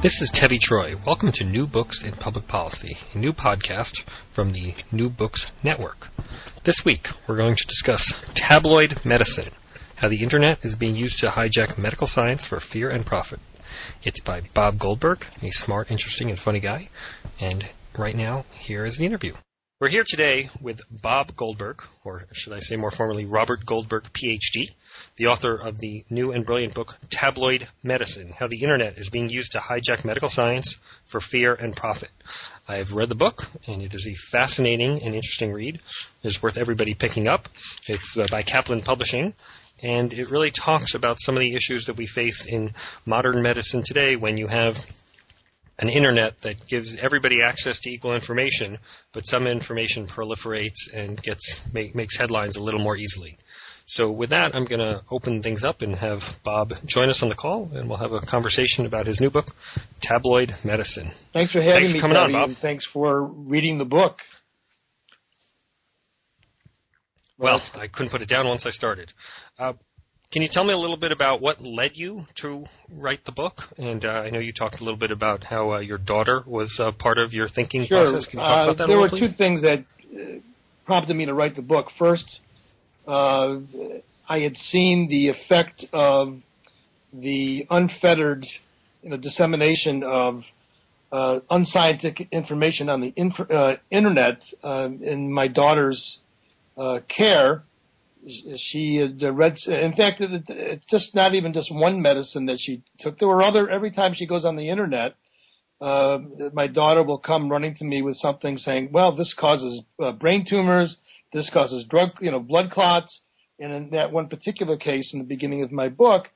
This is Teddy Troy. Welcome to New Books in Public Policy, a new podcast from the New Books Network. This week, we're going to discuss tabloid medicine, how the Internet is being used to hijack medical science for fear and profit. It's by Bob Goldberg, a smart, interesting, and funny guy. And right now, here is the interview. We're here today with Bob Goldberg, or should I say more formally, Robert Goldberg, Ph.D., the author of the new and brilliant book, Tabloid Medicine, How the Internet is Being Used to Hijack Medical Science for Fear and Profit. I have read the book, and it is a fascinating and interesting read. It's worth everybody picking up. It's by Kaplan Publishing. And it really talks about some of the issues that we face in modern medicine today when you have an internet that gives everybody access to equal information, but some information proliferates and makes headlines a little more easily. So with that, I'm going to open things up and have Bob join us on the call, and we'll have a conversation about his new book, Tabloid Medicine. Thanks for having me, Teddy, Bob. And thanks for reading the book. Well, I couldn't put it down once I started. Can you tell me a little bit about what led you to write the book? And I know you talked a little bit about how your daughter was part of your thinking process. Can you talk about that a little, please? There were two things that prompted me to write the book. First, I had seen the effect of the unfettered dissemination of unscientific information on the Internet in my daughter's care. She had read, in fact, it's just not even just one medicine that she took. There were other, every time she goes on the Internet, my daughter will come running to me with something saying, well, this causes brain tumors, this causes blood clots. And in that one particular case in the beginning of my book,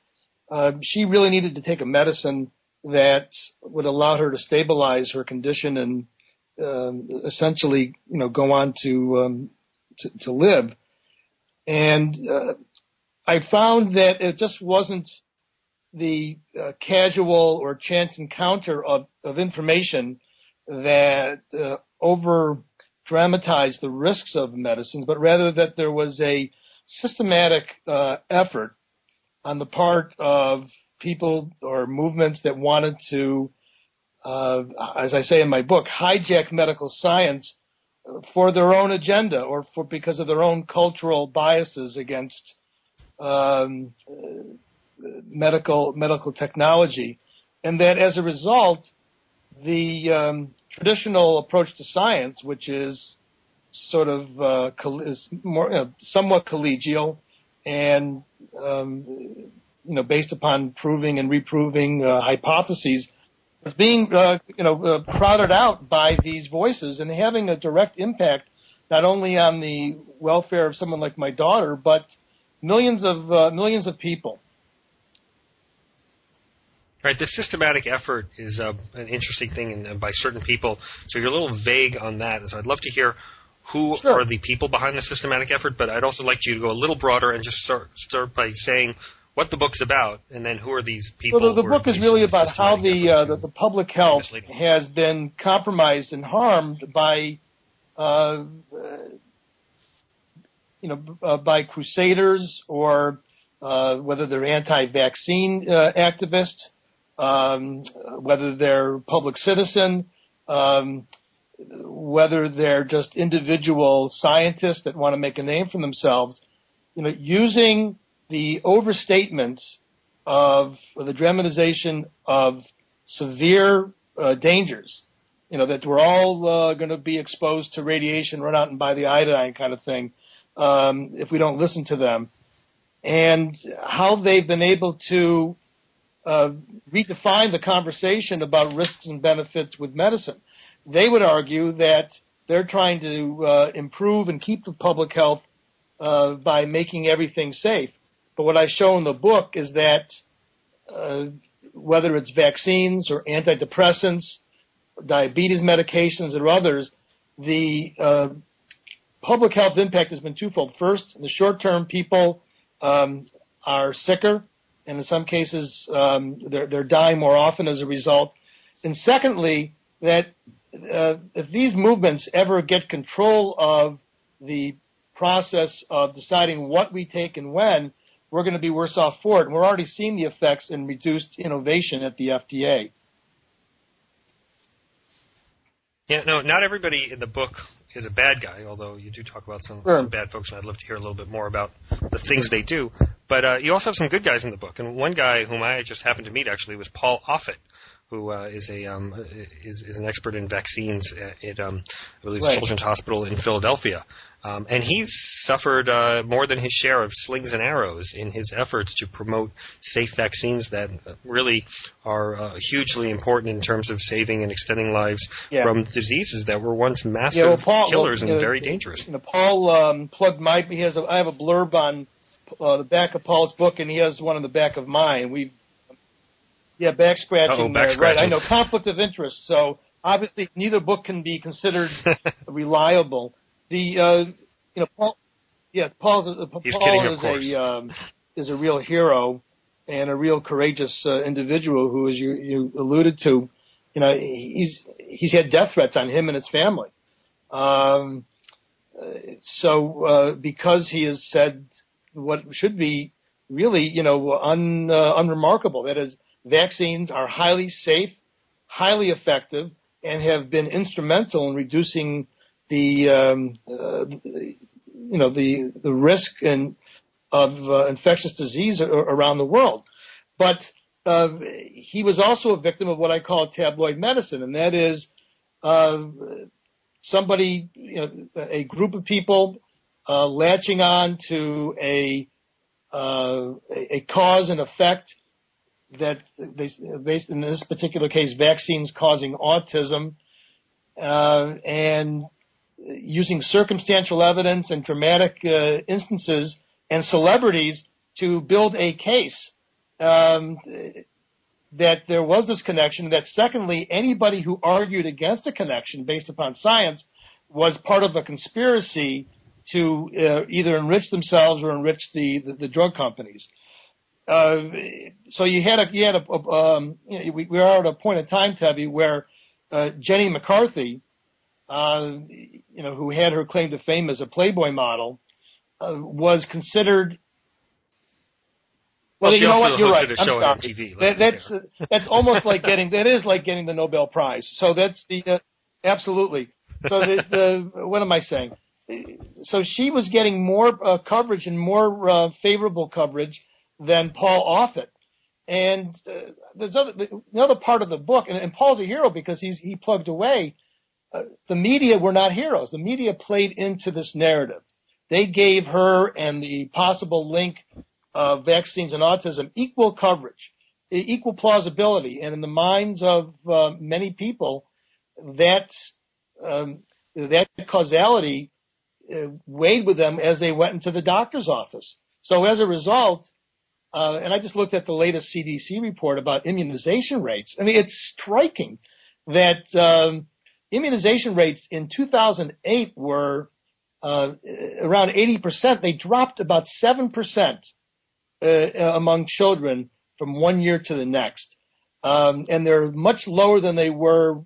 she really needed to take a medicine that would allow her to stabilize her condition and essentially, go on to live. And I found that it just wasn't the casual or chance encounter of information that over-dramatized the risks of medicines, but rather that there was a systematic effort on the part of people or movements that wanted to, as I say in my book, hijack medical science for their own agenda or because of their own cultural biases against medical technology. And that as a result, the traditional approach to science, which is sort of is more, somewhat collegial and based upon proving and reproving hypotheses, was being crowded out by these voices and having a direct impact not only on the welfare of someone like my daughter, but millions of people. Right, this systematic effort is an interesting thing and by certain people. So you're a little vague on that, and so I'd love to hear who are the people behind the systematic effort. But I'd also like you to go a little broader and just start by saying what the book's about, and then who are these people? Well, the book is really about how the public health has been compromised and harmed by crusaders or whether they're anti-vaccine activists, whether they're public citizen, whether they're just individual scientists that want to make a name for themselves, using the overstatement or the dramatization of severe dangers, that we're all going to be exposed to radiation, run out and buy the iodine kind of thing if we don't listen to them, and how they've been able to redefine the conversation about risks and benefits with medicine. They would argue that they're trying to improve and keep the public health by making everything safe. But what I show in the book is that whether it's vaccines or antidepressants, diabetes medications or others, the public health impact has been twofold. First, in the short term, people are sicker, and in some cases they're dying more often as a result. And secondly, that if these movements ever get control of the process of deciding what we take and when, we're going to be worse off for it. And we're already seeing the effects in reduced innovation at the FDA. Yeah, no, not everybody in the book is a bad guy, although you do talk about some bad folks, and I'd love to hear a little bit more about the things they do. But you also have some good guys in the book. And one guy whom I just happened to meet, actually, was Paul Offit, who is an expert in vaccines at I believe Children's Hospital in Philadelphia, and he's suffered more than his share of slings and arrows in his efforts to promote safe vaccines that really are hugely important in terms of saving and extending lives from diseases that were once massive killers and very dangerous. Paul plugged my. I have a blurb on the back of Paul's book, and he has one on the back of mine. Back scratching. Right. I know, conflict of interest. So obviously, neither book can be considered reliable. Paul is a real hero and a real courageous individual who, as you alluded to, you know, he's had death threats on him and his family. Because he has said what should be really, you know, unremarkable. That is, vaccines are highly safe, highly effective, and have been instrumental in reducing the risk of infectious disease around the world. But he was also a victim of what I call tabloid medicine, and that is somebody, you know, a group of people latching on to a cause and effect. That they, based in this particular case, vaccines causing autism, and using circumstantial evidence and dramatic instances and celebrities to build a case that there was this connection. That secondly, anybody who argued against a connection based upon science was part of a conspiracy to either enrich themselves or enrich the drug companies. So we are at a point in time, Tebby, where Jenny McCarthy, you know, who had her claim to fame as a Playboy model, was considered. Well, you know what? You're right. I'm sorry. TV, that's almost like getting the Nobel Prize. So that's the absolutely. So what am I saying? So she was getting more coverage and more favorable coverage than Paul Offit. And there's another part of the book, and Paul's a hero because he plugged away. The media were not heroes. The media played into this narrative. They gave her and the possible link of vaccines and autism equal coverage, equal plausibility. And in the minds of many people, that causality weighed with them as they went into the doctor's office. So as a result, and I just looked at the latest CDC report about immunization rates. I mean, it's striking that immunization rates in 2008 were around 80%. They dropped about 7% among children from one year to the next. And they're much lower than they were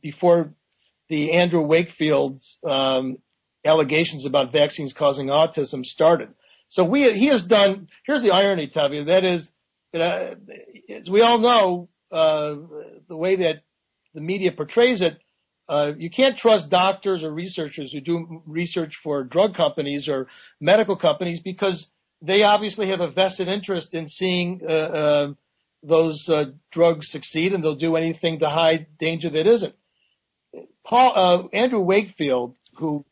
before the Andrew Wakefield allegations about vaccines causing autism started. So he has done. Here's the irony, Tavia. That is, as we all know, the way that the media portrays it, you can't trust doctors or researchers who do research for drug companies or medical companies because they obviously have a vested interest in seeing those drugs succeed, and they'll do anything to hide danger that isn't. Andrew Wakefield, who.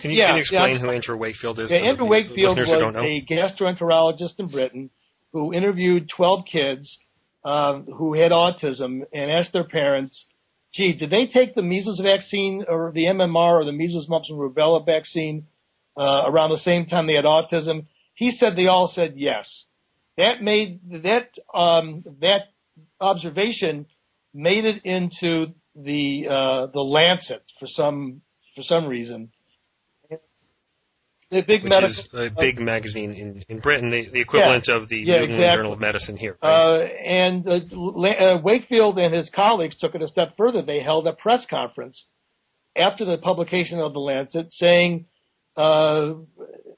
Can you explain who Andrew Wakefield is? Andrew Wakefield was a gastroenterologist in Britain who interviewed 12 kids who had autism and asked their parents, gee, did they take the measles vaccine or the MMR or the measles, mumps, and rubella vaccine around the same time they had autism? He said they all said yes. That observation made it into the Lancet for some reason. Which is a big magazine in Britain, the equivalent of the New England Journal of Medicine here. Right? And Wakefield and his colleagues took it a step further. They held a press conference after the publication of the Lancet saying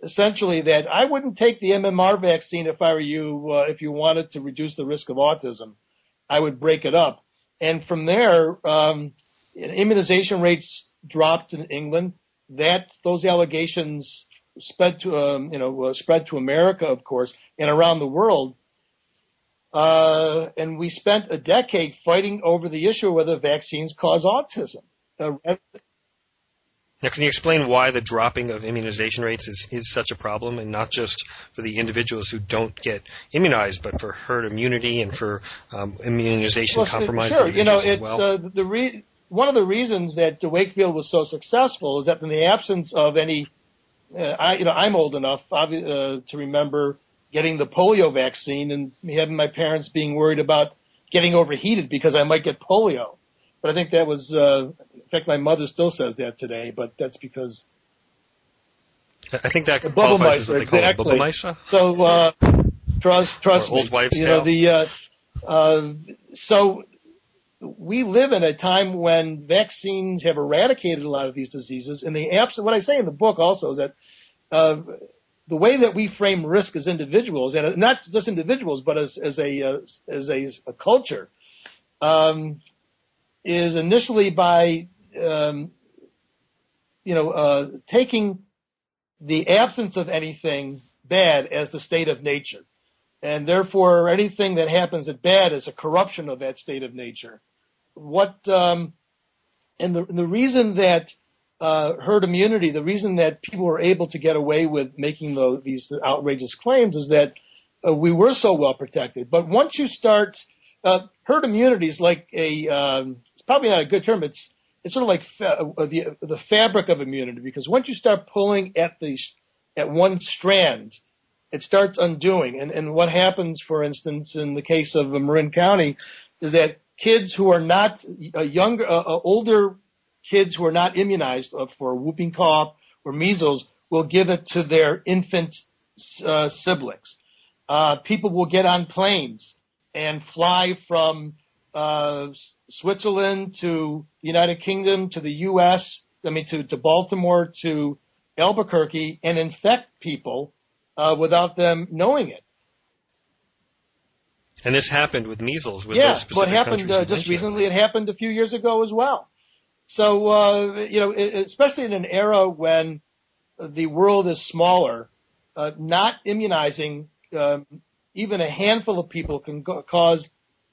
essentially that I wouldn't take the MMR vaccine if I were you, if you wanted to reduce the risk of autism. I would break it up. And from there, immunization rates dropped in England. Those allegations spread to America, of course, and around the world. And we spent a decade fighting over the issue of whether vaccines cause autism. Now, can you explain why the dropping of immunization rates is such a problem, and not just for the individuals who don't get immunized, but for herd immunity and for immunization-compromised individuals as well? Sure. One of the reasons that Wakefield was so successful is that in the absence of any I'm old enough to remember getting the polio vaccine and having my parents being worried about getting overheated because I might get polio. But I think that was in fact, my mother still says that today, but that's because I think that qualifies as what they call bubble mice. So trust me, old wives' tale. We live in a time when vaccines have eradicated a lot of these diseases. And what I say in the book also is that the way that we frame risk as individuals, and not just individuals, but as a culture, is initially by taking the absence of anything bad as the state of nature, and therefore anything that happens at bad is a corruption of that state of nature. The reason that herd immunity, the reason that people were able to get away with making these outrageous claims is that we were so well protected. But once you start herd immunity is like it's probably not a good term. It's sort of like the fabric of immunity, because once you start pulling at one strand, it starts undoing. And what happens, for instance, in the case of Marin County, is that kids who are not older kids who are not immunized for whooping cough or measles will give it to their infant siblings. People will get on planes and fly from Switzerland to the United Kingdom to the U.S. to Baltimore to Albuquerque and infect people without them knowing it. And this happened with measles. But it happened just recently. It happened a few years ago as well. So, especially in an era when the world is smaller, not immunizing even a handful of people can cause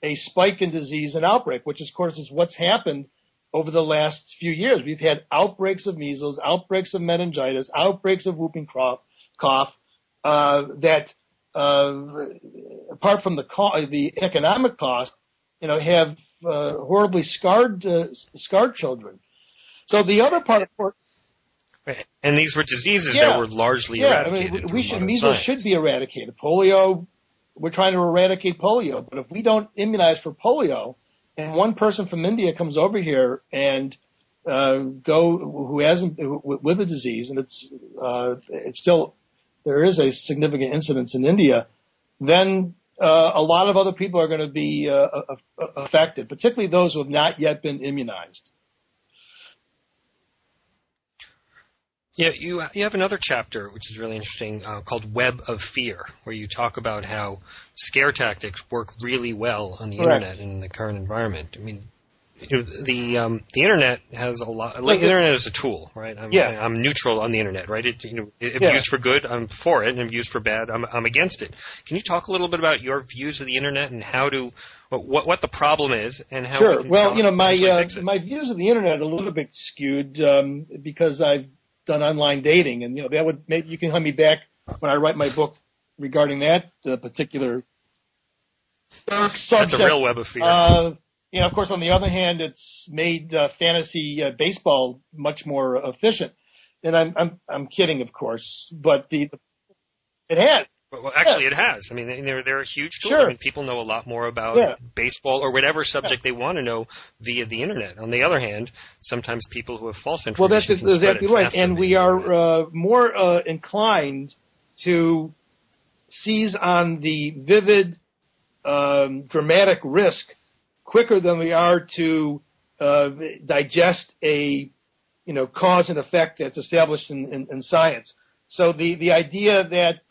a spike in disease and outbreak, which, of course, is what's happened over the last few years. We've had outbreaks of measles, outbreaks of meningitis, outbreaks of whooping cough apart from the economic cost, have horribly scarred children. So the other part, of course, and these were diseases that were largely eradicated. Measles should be eradicated. Polio, we're trying to eradicate polio, but if we don't immunize for polio, and one person from India comes over here and with a disease, and it's still there is a significant incidence in India, then a lot of other people are going to be affected, particularly those who have not yet been immunized. Yeah, you have another chapter, which is really interesting, called Web of Fear, where you talk about how scare tactics work really well on the Internet and in the current environment. I mean, the Internet has a lot. Like, the Internet is a tool, right? I'm neutral on the Internet, right? If used for good, I'm for it, and if used for bad, I'm against it. Can you talk a little bit about your views of the Internet and what the problem is and how? Sure. My views of the Internet are a little bit skewed because I've done online dating, and that would maybe you can hunt me back when I write my book regarding that particular subject. That's a real web of fear. Of course, on the other hand, it's made fantasy baseball much more efficient. And I'm kidding, of course, but the It has. Well, actually, it has. I mean, they're a huge tool. Sure. I mean, people know a lot more about baseball or whatever subject they want to know via the internet. On the other hand, sometimes people who have false information can spread exactly it right, and we are more inclined to seize on the vivid, dramatic risk quicker than we are to digest a, cause and effect that's established in science. So the idea that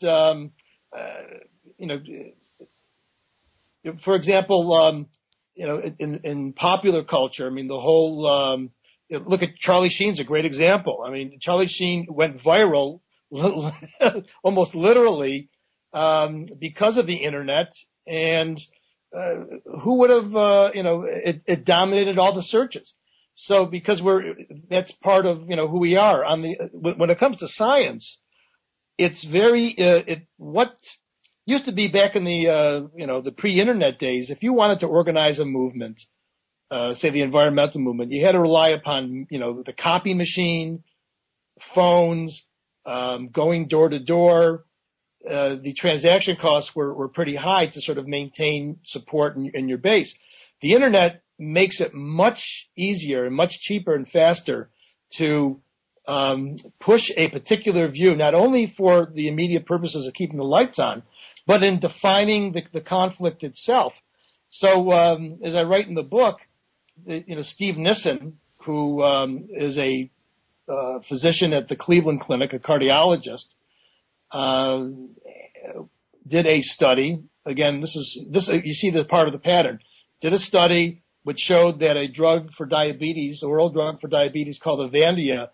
for example, in popular culture, I mean, the whole, look at Charlie Sheen's a great example. I mean, Charlie Sheen went viral almost literally because of the internet, and who would have, it dominated all the searches. So because that's part of, who we are on the, when it comes to science, it's very, what used to be back in the, the pre-internet days, if you wanted to organize a movement, say the environmental movement, you had to rely upon, the copy machine, phones, going door to door. The transaction costs were pretty high to sort of maintain support in your base. The internet makes it much easier and much cheaper and faster to push a particular view, not only for the immediate purposes of keeping the lights on, but in defining the conflict itself. So as I write in the book, Steve Nissen, who is a physician at the Cleveland Clinic, a cardiologist, did a study. Again, this is you see the part of the pattern. Did a study which showed that a drug for diabetes, oral drug for diabetes called Avandia,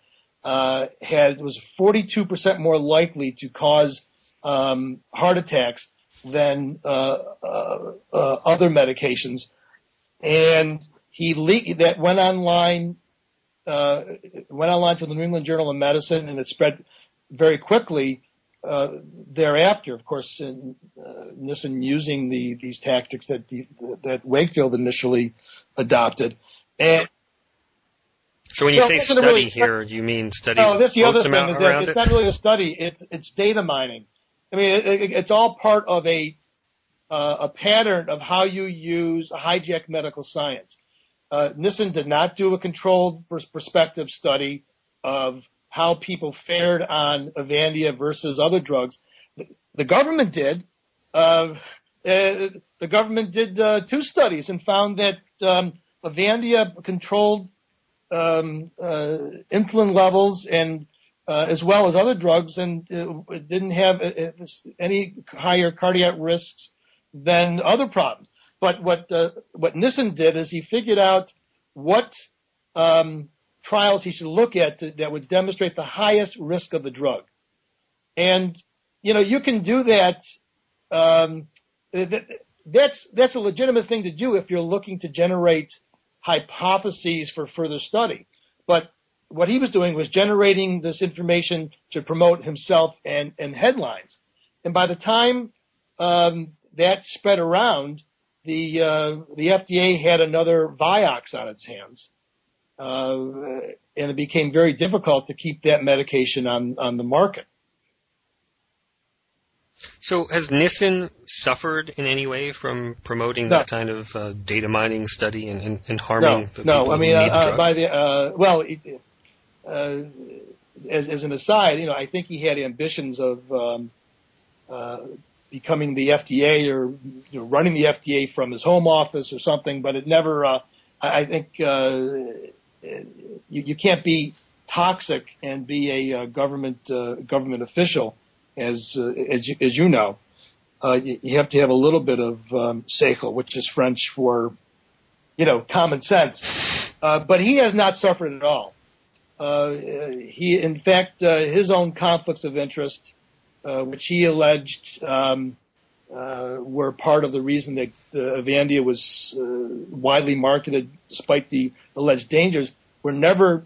was 42% more likely to cause heart attacks than other medications. And that went online to the New England Journal of Medicine, and it spread very quickly thereafter. Of course, Nissen using these tactics that Wakefield initially adopted. And so when you say study really here, do you mean study? No, that's the other thing. It's not really a study. It's data mining. I mean, it's all part of a pattern of how you use hijack medical science. Nissen did not do a controlled prospective study of how people fared on Avandia versus other drugs. The government did. The government did two studies and found that Avandia controlled insulin levels and as well as other drugs, and it didn't have any higher cardiac risks than other problems. But what Nissen did is he figured out what trials he should look at that would demonstrate the highest risk of the drug. And you can do that. That's a legitimate thing to do if you're looking to generate hypotheses for further study. But what he was doing was generating this information to promote himself and headlines. And by the time that spread around, the FDA had another Vioxx on its hands, and it became very difficult to keep that medication on the market. So has Nissen suffered in any way from promoting this kind of data mining study and harming the people who need the drug? As an aside, I think he had ambitions of becoming the FDA or running the FDA from his home office or something, but it never. I think you can't be toxic and be a government official. As you know, you have to have a little bit of seichel, which is French for, common sense. But he has not suffered at all. In fact, his own conflicts of interest, which he alleged were part of the reason that Avandia was widely marketed, despite the alleged dangers, were never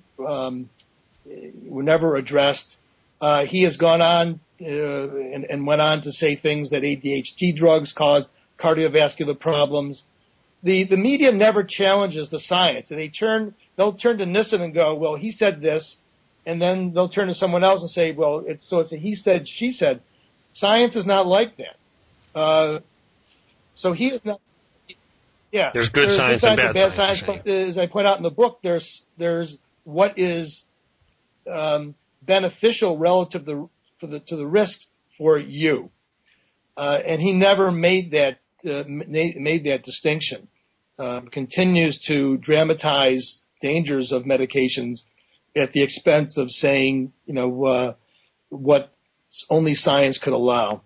addressed. He has gone on. And went on to say things that ADHD drugs cause cardiovascular problems. The media never challenges the science. And they'll turn to Nissen and go, well, he said this, and then they'll turn to someone else and say, well, it's a he said, she said. Science is not like that. So he is not. Yeah, there's good science and bad science. But as I point out in the book, there's what is beneficial relative to the risk for you, and he never made that distinction. Continues to dramatize dangers of medications at the expense of saying, what only science could allow.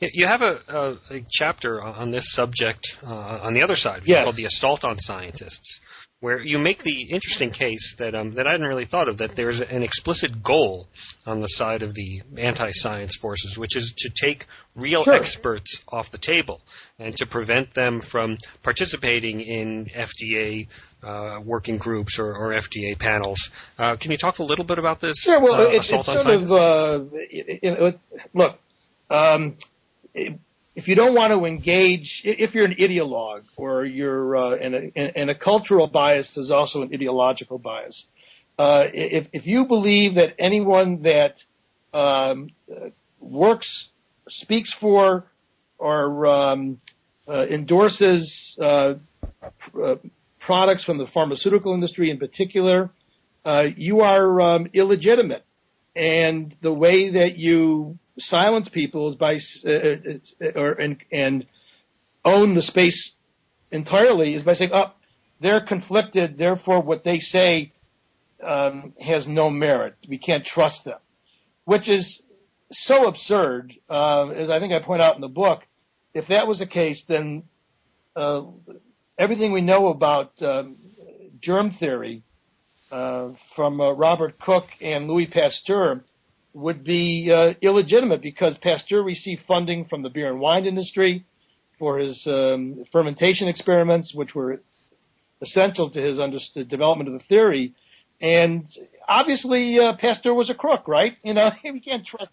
You have a chapter on this subject on the other side, which is called The Assault on Scientists, where you make the interesting case that I hadn't really thought of, that there's an explicit goal on the side of the anti-science forces, which is to take real experts off the table and to prevent them from participating in FDA working groups or FDA panels. Can you talk a little bit about this? Yeah, well, assault on scientists? If you don't want to engage, if you're an ideologue or you're and a cultural bias is also an ideological bias. If you believe that anyone that works, speaks for, or endorses products from the pharmaceutical industry in particular, you are illegitimate. And the way that you silence people is by own the space entirely is by saying, oh, they're conflicted, therefore what they say has no merit. We can't trust them, which is so absurd. As I think I point out in the book, if that was the case, then everything we know about germ theory from Robert Koch and Louis Pasteur would be illegitimate, because Pasteur received funding from the beer and wine industry for his fermentation experiments, which were essential to his development of the theory. And obviously Pasteur was a crook, right? We can't trust.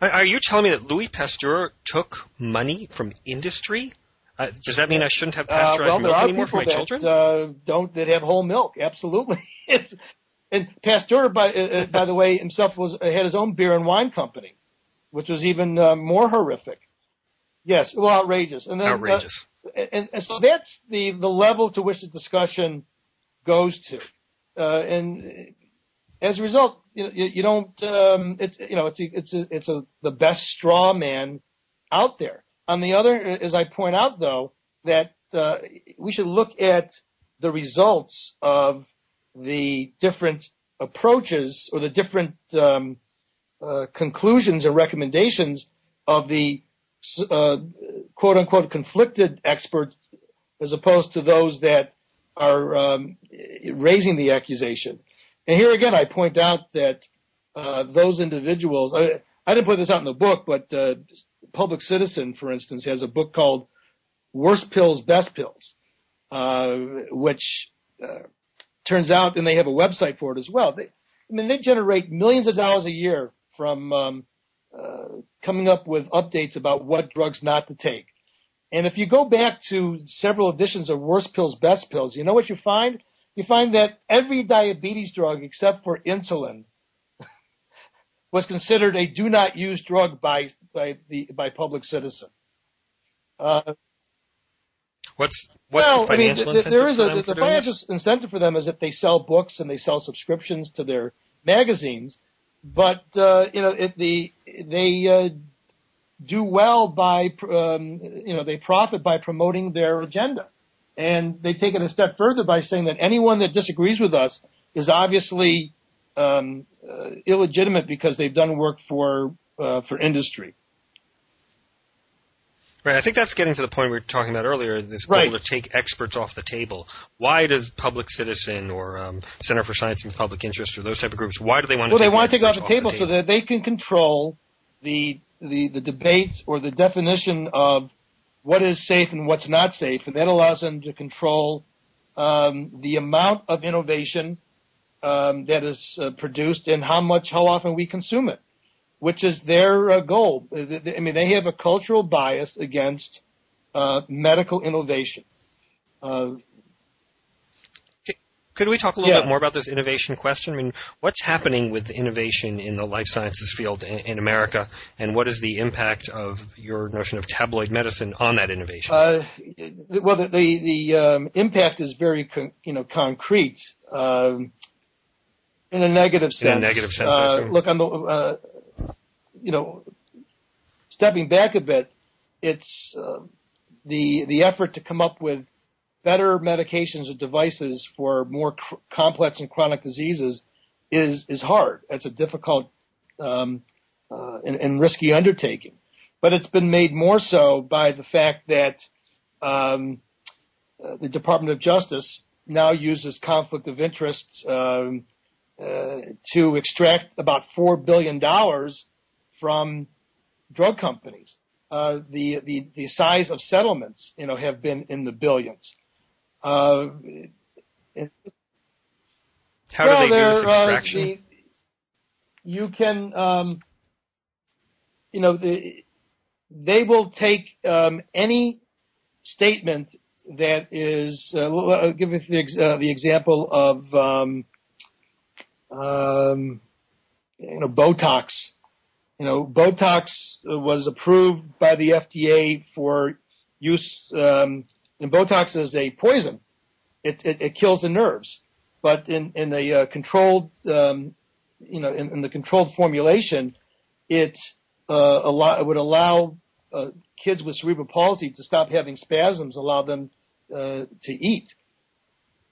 Are you telling me that Louis Pasteur took money from industry? Does that mean I shouldn't have pasteurized milk anymore for my children? That have whole milk, absolutely. And Pasteur, by the way, himself had his own beer and wine company, which was even more horrific. Yes, well, outrageous. And then, outrageous. And so that's the level to which the discussion goes to. And as a result, you don't. It's the best straw man out there. On the other, as I point out, though, that we should look at the results of the different approaches or the different conclusions or recommendations of the quote-unquote conflicted experts, as opposed to those that are raising the accusation. And here again, I point out that those individuals – I didn't put this out in the book, but Public Citizen, for instance, has a book called Worst Pills, Best Pills, which turns out, and they have a website for it as well. They generate millions of dollars a year from coming up with updates about what drugs not to take. And if you go back to several editions of Worst Pills, Best Pills, you know what you find? You find that every diabetes drug except for insulin was considered a do not use drug by Public Citizen. What's the financial incentive? The financial incentive for them is that they sell books and they sell subscriptions to their magazines, but do well by they profit by promoting their agenda, and they take it a step further by saying that anyone that disagrees with us is obviously illegitimate because they've done work for industry. Right, I think that's getting to the point we were talking about earlier, this goal to take experts off the table. Why does Public Citizen or Center for Science and Public Interest or those type of groups, why do they want to take experts off the table? Well, they want to take off the table so that they can control the debate or the definition of what is safe and what's not safe, and that allows them to control the amount of innovation that is produced and how often we consume it, which is their goal. They have a cultural bias against medical innovation. Could we talk a little bit more about this innovation question? I mean, what's happening with innovation in the life sciences field in America, and what is the impact of your notion of tabloid medicine on that innovation? Well, the impact is very concrete in a negative sense. Look, on the stepping back a bit, it's the effort to come up with better medications or devices for more complex and chronic diseases is hard. It's a difficult and risky undertaking. But it's been made more so by the fact that the Department of Justice now uses conflict of interest to extract about $4 billion from drug companies. The size of settlements, have been in the billions. How do they do this extraction? You can, they will take any statement that is. I'll give you the example of Botox. Botox was approved by the FDA for use. And Botox is a poison. It kills the nerves, but in a controlled, in the controlled formulation, it would allow kids with cerebral palsy to stop having spasms, allow them to eat.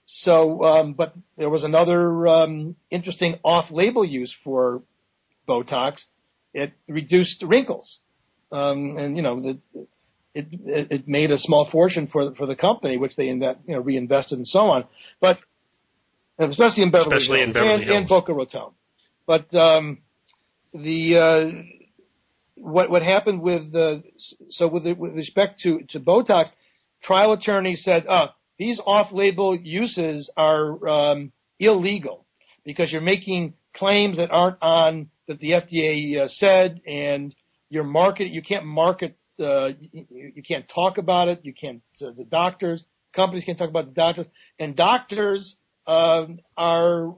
So, but there was another interesting off-label use for Botox. It reduced wrinkles, and it made a small fortune for the company, which they reinvested and so on. But especially in Beverly Hills, and Boca Raton. But what happened with respect to Botox, trial attorneys said, these off-label uses are illegal because you're making claims that aren't on that the FDA said, and your market, you can't market. You can't talk about it. You can't. The doctors, companies can't talk about the doctors, and doctors are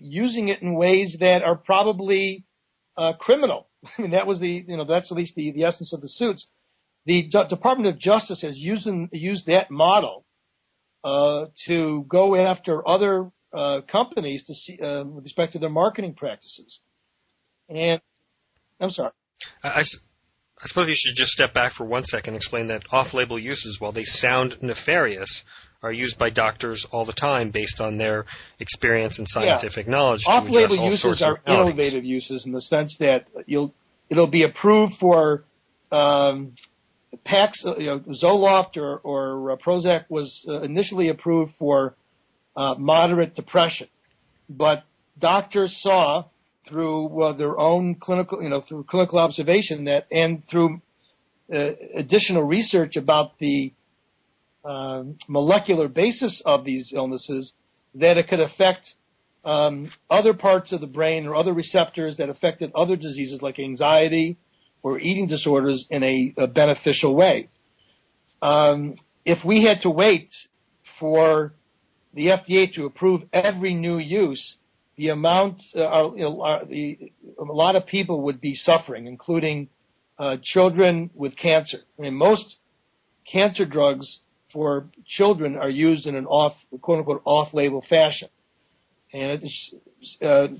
using it in ways that are probably criminal. I mean, that was that's at least the essence of the suits. The Department of Justice has used that model to go after other companies to see with respect to their marketing practices. And I'm sorry. I suppose you should just step back for one second and explain that off-label uses, while they sound nefarious, are used by doctors all the time based on their experience and scientific knowledge. Off-label uses are innovative uses in the sense that it'll be approved for packs. Zoloft or Prozac was initially approved for moderate depression, but doctors saw through their own clinical, through clinical observation that, and through additional research about the molecular basis of these illnesses, that it could affect other parts of the brain or other receptors that affected other diseases like anxiety or eating disorders in a beneficial way. If we had to wait for the FDA to approve every new use, the amount, a lot of people would be suffering, including children with cancer. I mean, most cancer drugs for children are used in an quote unquote off-label fashion. And it's,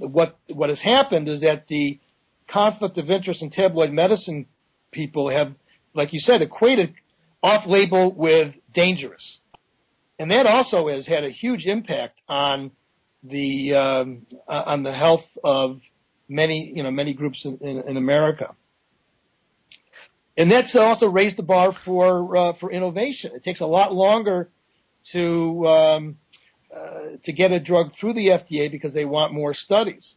what has happened is that the conflict of interest in tabloid medicine people have, like you said, equated off-label with dangerous. And that also has had a huge impact on the health of many groups in America, and that's also raised the bar for innovation. It takes a lot longer to get a drug through the FDA because they want more studies.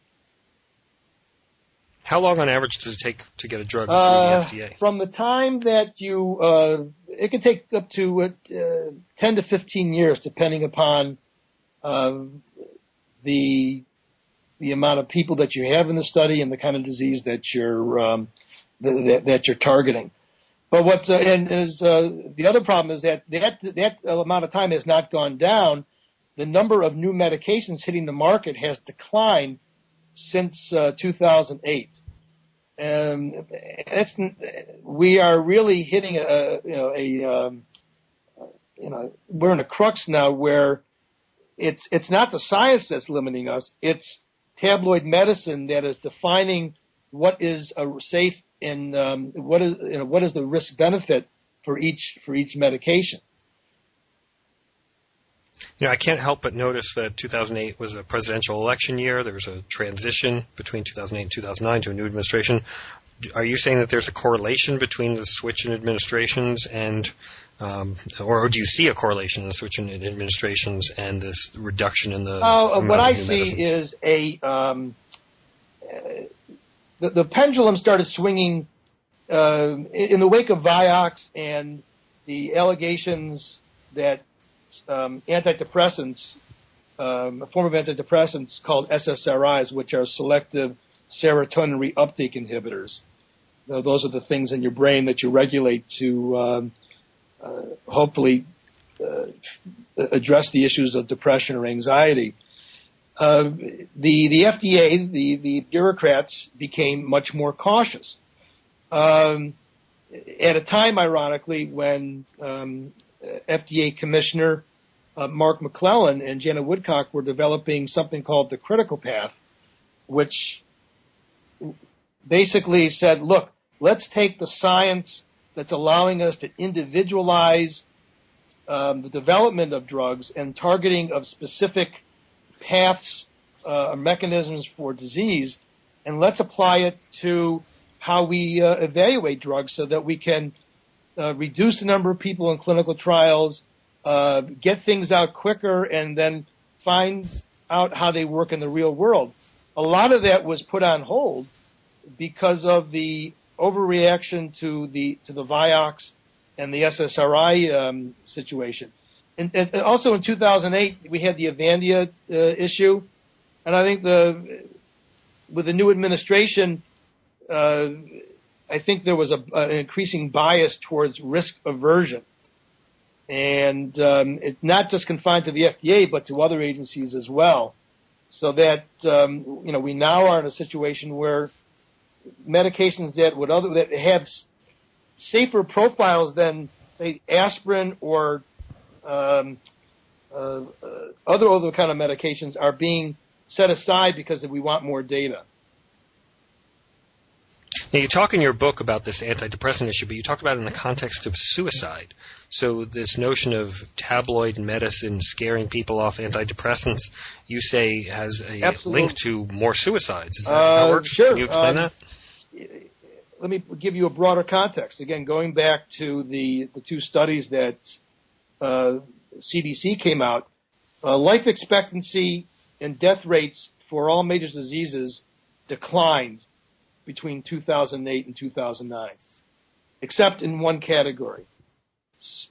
How long, on average, does it take to get a drug through the FDA? From the time that you, it can take up to 10 to 15 years, depending upon the amount of people that you have in the study and the kind of disease that you're targeting. But what's the other problem is that amount of time has not gone down the number of new medications hitting the market has declined since 2008. And we are really hitting we're in a crux now where it's not the science that's limiting us. It's tabloid medicine that is defining what is a safe and what is the risk benefit for each medication. I can't help but notice that 2008 was a presidential election year. There was a transition between 2008 and 2009 to a new administration. Are you saying that there's a correlation between the switch in administrations and or do you see a correlation in the switch in administrations and this reduction in the what I see medicines? Is the pendulum started swinging in the wake of Vioxx and the allegations that antidepressants, a form of antidepressants called SSRIs, which are selective serotonin reuptake inhibitors. Now, those are the things in your brain that you regulate to hopefully address the issues of depression or anxiety. The FDA, the bureaucrats, became much more cautious. At a time, ironically, when FDA Commissioner Mark McClellan and Janet Woodcock were developing something called the critical path, which basically said, look, let's take the science that's allowing us to individualize the development of drugs and targeting of specific paths or mechanisms for disease, and let's apply it to how we evaluate drugs so that we can reduce the number of people in clinical trials, get things out quicker, and then find out how they work in the real world. A lot of that was put on hold because of the overreaction to the Vioxx and the SSRI situation. And also in 2008, we had the Avandia issue. And I think with the new administration, I think there was an increasing bias towards risk aversion. And it's not just confined to the FDA, but to other agencies as well. So that, we now are in a situation where medications that have safer profiles than, say, aspirin or other kind of medications are being set aside because we want more data. Now, you talk in your book about this antidepressant issue, but you talk about it in the context of suicide. So this notion of tabloid medicine scaring people off antidepressants, you say has a link to more suicides. Is that how it works? Sure. Can you explain that? Let me give you a broader context. Again, going back to the two studies that CDC came out, life expectancy and death rates for all major diseases declined between 2008 and 2009, except in one category,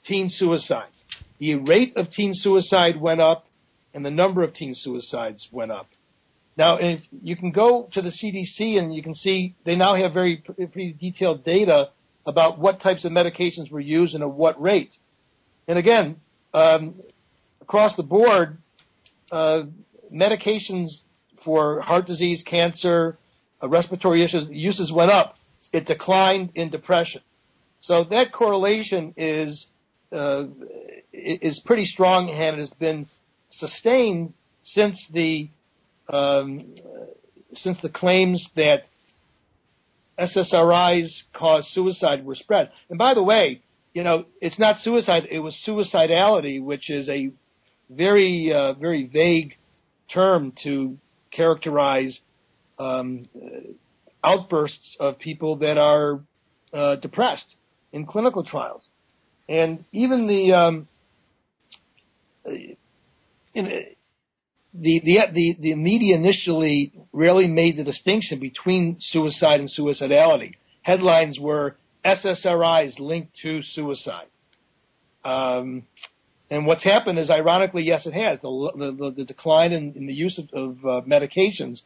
teen suicide. The rate of teen suicide went up, and the number of teen suicides went up. Now, if you can go to the CDC, and you can see they now have very pretty detailed data about what types of medications were used and at what rate. And again, across the board, medications for heart disease, cancer, respiratory issues, uses went up. It declined in depression. So that correlation is pretty strong and has been sustained since the claims that SSRIs cause suicide were spread. And by the way, it's not suicide. It was suicidality, which is a very, very vague term to characterize outbursts of people that are depressed in clinical trials. And even the media initially rarely made the distinction between suicide and suicidality. Headlines were SSRIs linked to suicide. And what's happened is, ironically, yes, it has. The decline in the use of medications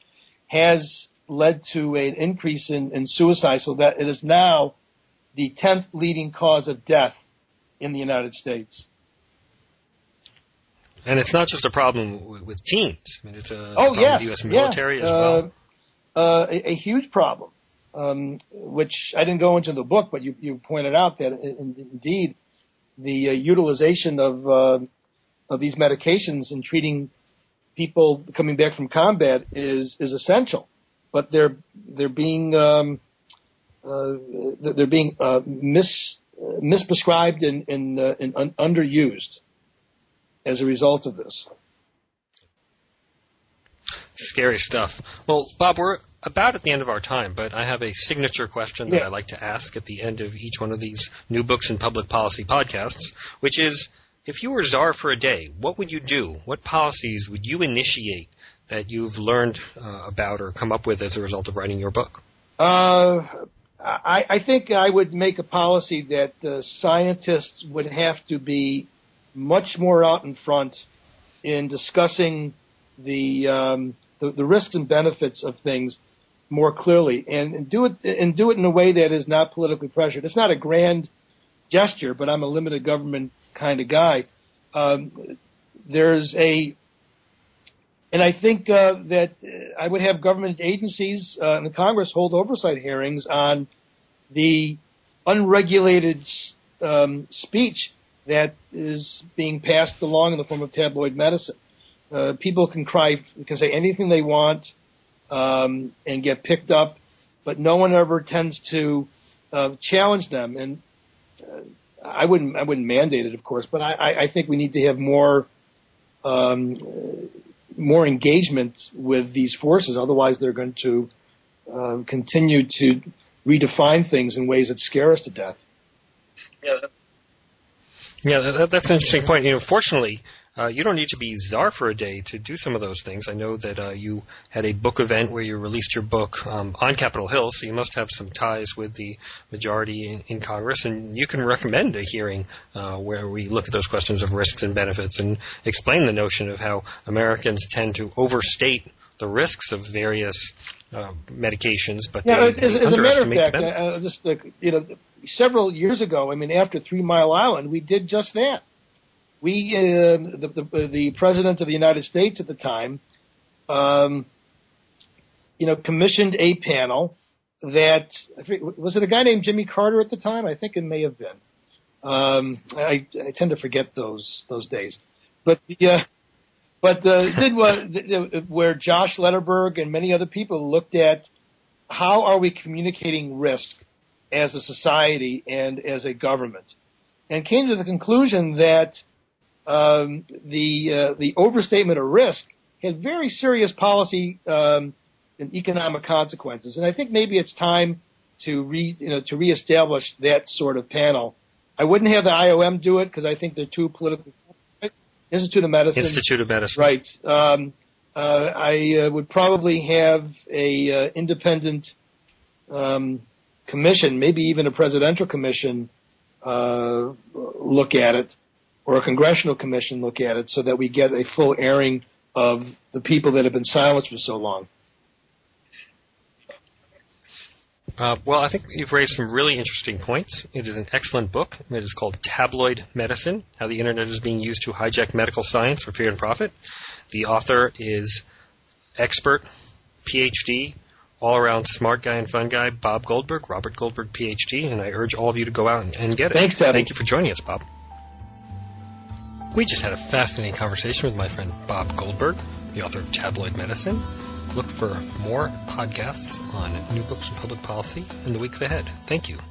has led to an increase in suicide, so that it is now the 10th leading cause of death in the United States. And it's not just a problem with teens. I mean, it's a problem with the U.S. military as well. A huge problem, which I didn't go into the book, but you pointed out that indeed the utilization of these medications in treating people coming back from combat is essential, but they're being misprescribed and underused as a result of this. Scary stuff. Well, Bob, we're about at the end of our time, but I have a signature question that I like to ask at the end of each one of these New Books in Public Policy podcasts, which is, if you were czar for a day, what would you do? What policies would you initiate that you've learned about or come up with as a result of writing your book? I think I would make a policy that scientists would have to be much more out in front in discussing the risks and benefits of things more clearly, and do it in a way that is not politically pressured. It's not a grand gesture, but I'm a limited government kind of guy. And I think that I would have government agencies and the Congress hold oversight hearings on the unregulated speech that is being passed along in the form of tabloid medicine. People can say anything they want and get picked up, but no one ever tends to challenge them. And I wouldn't mandate it, of course, but I think we need to have more engagement with these forces. Otherwise, they're going to continue to redefine things in ways that scare us to death. Yeah, that's an interesting point. You know, fortunately, you don't need to be czar for a day to do some of those things. I know that you had a book event where you released your book on Capitol Hill, so you must have some ties with the majority in Congress, and you can recommend a hearing where we look at those questions of risks and benefits and explain the notion of how Americans tend to overstate the risks of various medications, but they underestimate the benefits. Several years ago, after 3 Mile Island, we did just that. We, the President of the United States at the time, commissioned a panel that, was it a guy named Jimmy Carter at the time? I think it may have been. I tend to forget those days. Where Josh Lederberg and many other people looked at how are we communicating risk as a society and as a government, and came to the conclusion that the overstatement of risk had very serious policy and economic consequences. And I think maybe it's time to reestablish that sort of panel. I wouldn't have the IOM do it because I think they're too political. Institute of Medicine. Right. I would probably have a independent commission, maybe even a presidential commission, look at it, or a congressional commission look at it, so that we get a full airing of the people that have been silenced for so long. Well, I think you've raised some really interesting points. It is an excellent book. It is called Tabloid Medicine, How the Internet is Being Used to Hijack Medical Science for Fear and Profit. The author is expert, Ph.D., all-around smart guy and fun guy, Bob Goldberg, Robert Goldberg, Ph.D., and I urge all of you to go out and get it. Thanks, Teddy. Thank you for joining us, Bob. We just had a fascinating conversation with my friend Bob Goldberg, the author of Tabloid Medicine. Look for more podcasts on New Books in Public Policy in the weeks ahead. Thank you.